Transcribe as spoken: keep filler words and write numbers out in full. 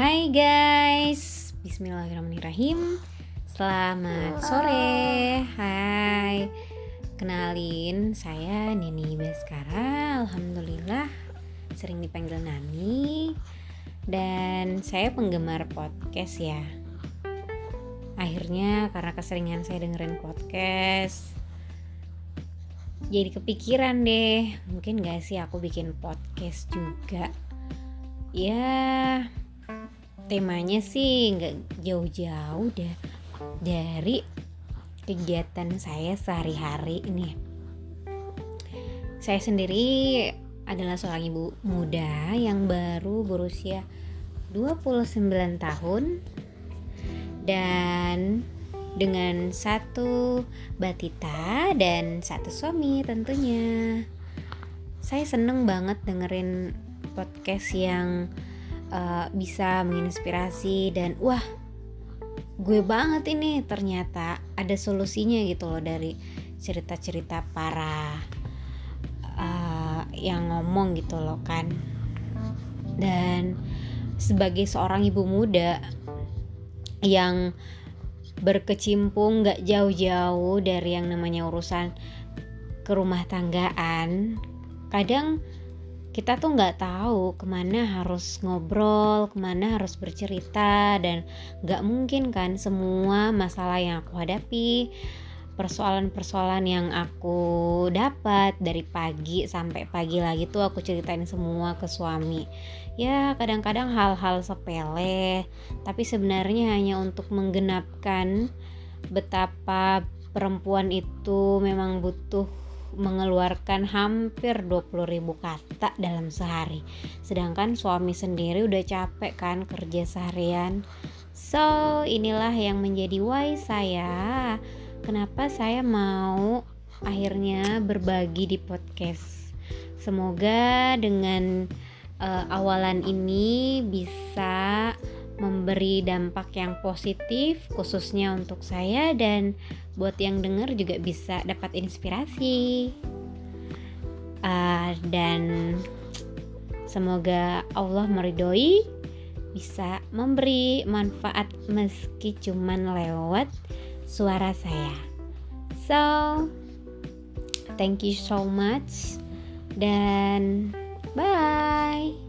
Hai guys, bismillahirrahmanirrahim. Selamat sore. Hai, kenalin saya Nini Beskara. Alhamdulillah sering dipanggil Nani. Dan saya penggemar podcast ya. Akhirnya karena keseringan saya dengerin podcast, jadi kepikiran deh, mungkin gak sih aku bikin podcast juga. Ya, temanya sih nggak jauh-jauh dah dari kegiatan saya sehari-hari ini. Saya sendiri adalah seorang ibu muda yang baru berusia dua puluh sembilan tahun dan dengan satu batita dan satu suami tentunya. Saya seneng banget dengerin podcast yang Uh, bisa menginspirasi dan wah, gue banget ini, ternyata ada solusinya gitu loh dari cerita-cerita para uh, yang ngomong gitu loh kan. Dan sebagai seorang ibu muda yang berkecimpung gak jauh-jauh dari yang namanya urusan kerumah tanggaan, kadang kita tuh nggak tahu kemana harus ngobrol, kemana harus bercerita, dan nggak mungkin kan semua masalah yang aku hadapi, persoalan-persoalan yang aku dapat dari pagi sampai pagi lagi tuh aku ceritain semua ke suami. Ya kadang-kadang hal-hal sepele, tapi sebenarnya hanya untuk menggenapkan betapa perempuan itu memang butuh mengeluarkan hampir dua puluh ribu kata dalam sehari. Sedangkan suami sendiri udah capek kan kerja seharian. So inilah yang menjadi why saya, kenapa saya mau akhirnya berbagi di podcast. Semoga dengan uh, awalan ini bisa memberi dampak yang positif khususnya untuk saya, dan buat yang dengar juga bisa dapat inspirasi uh, dan semoga Allah meridhoi, bisa memberi manfaat meski cuman lewat suara saya. So thank you so much dan bye.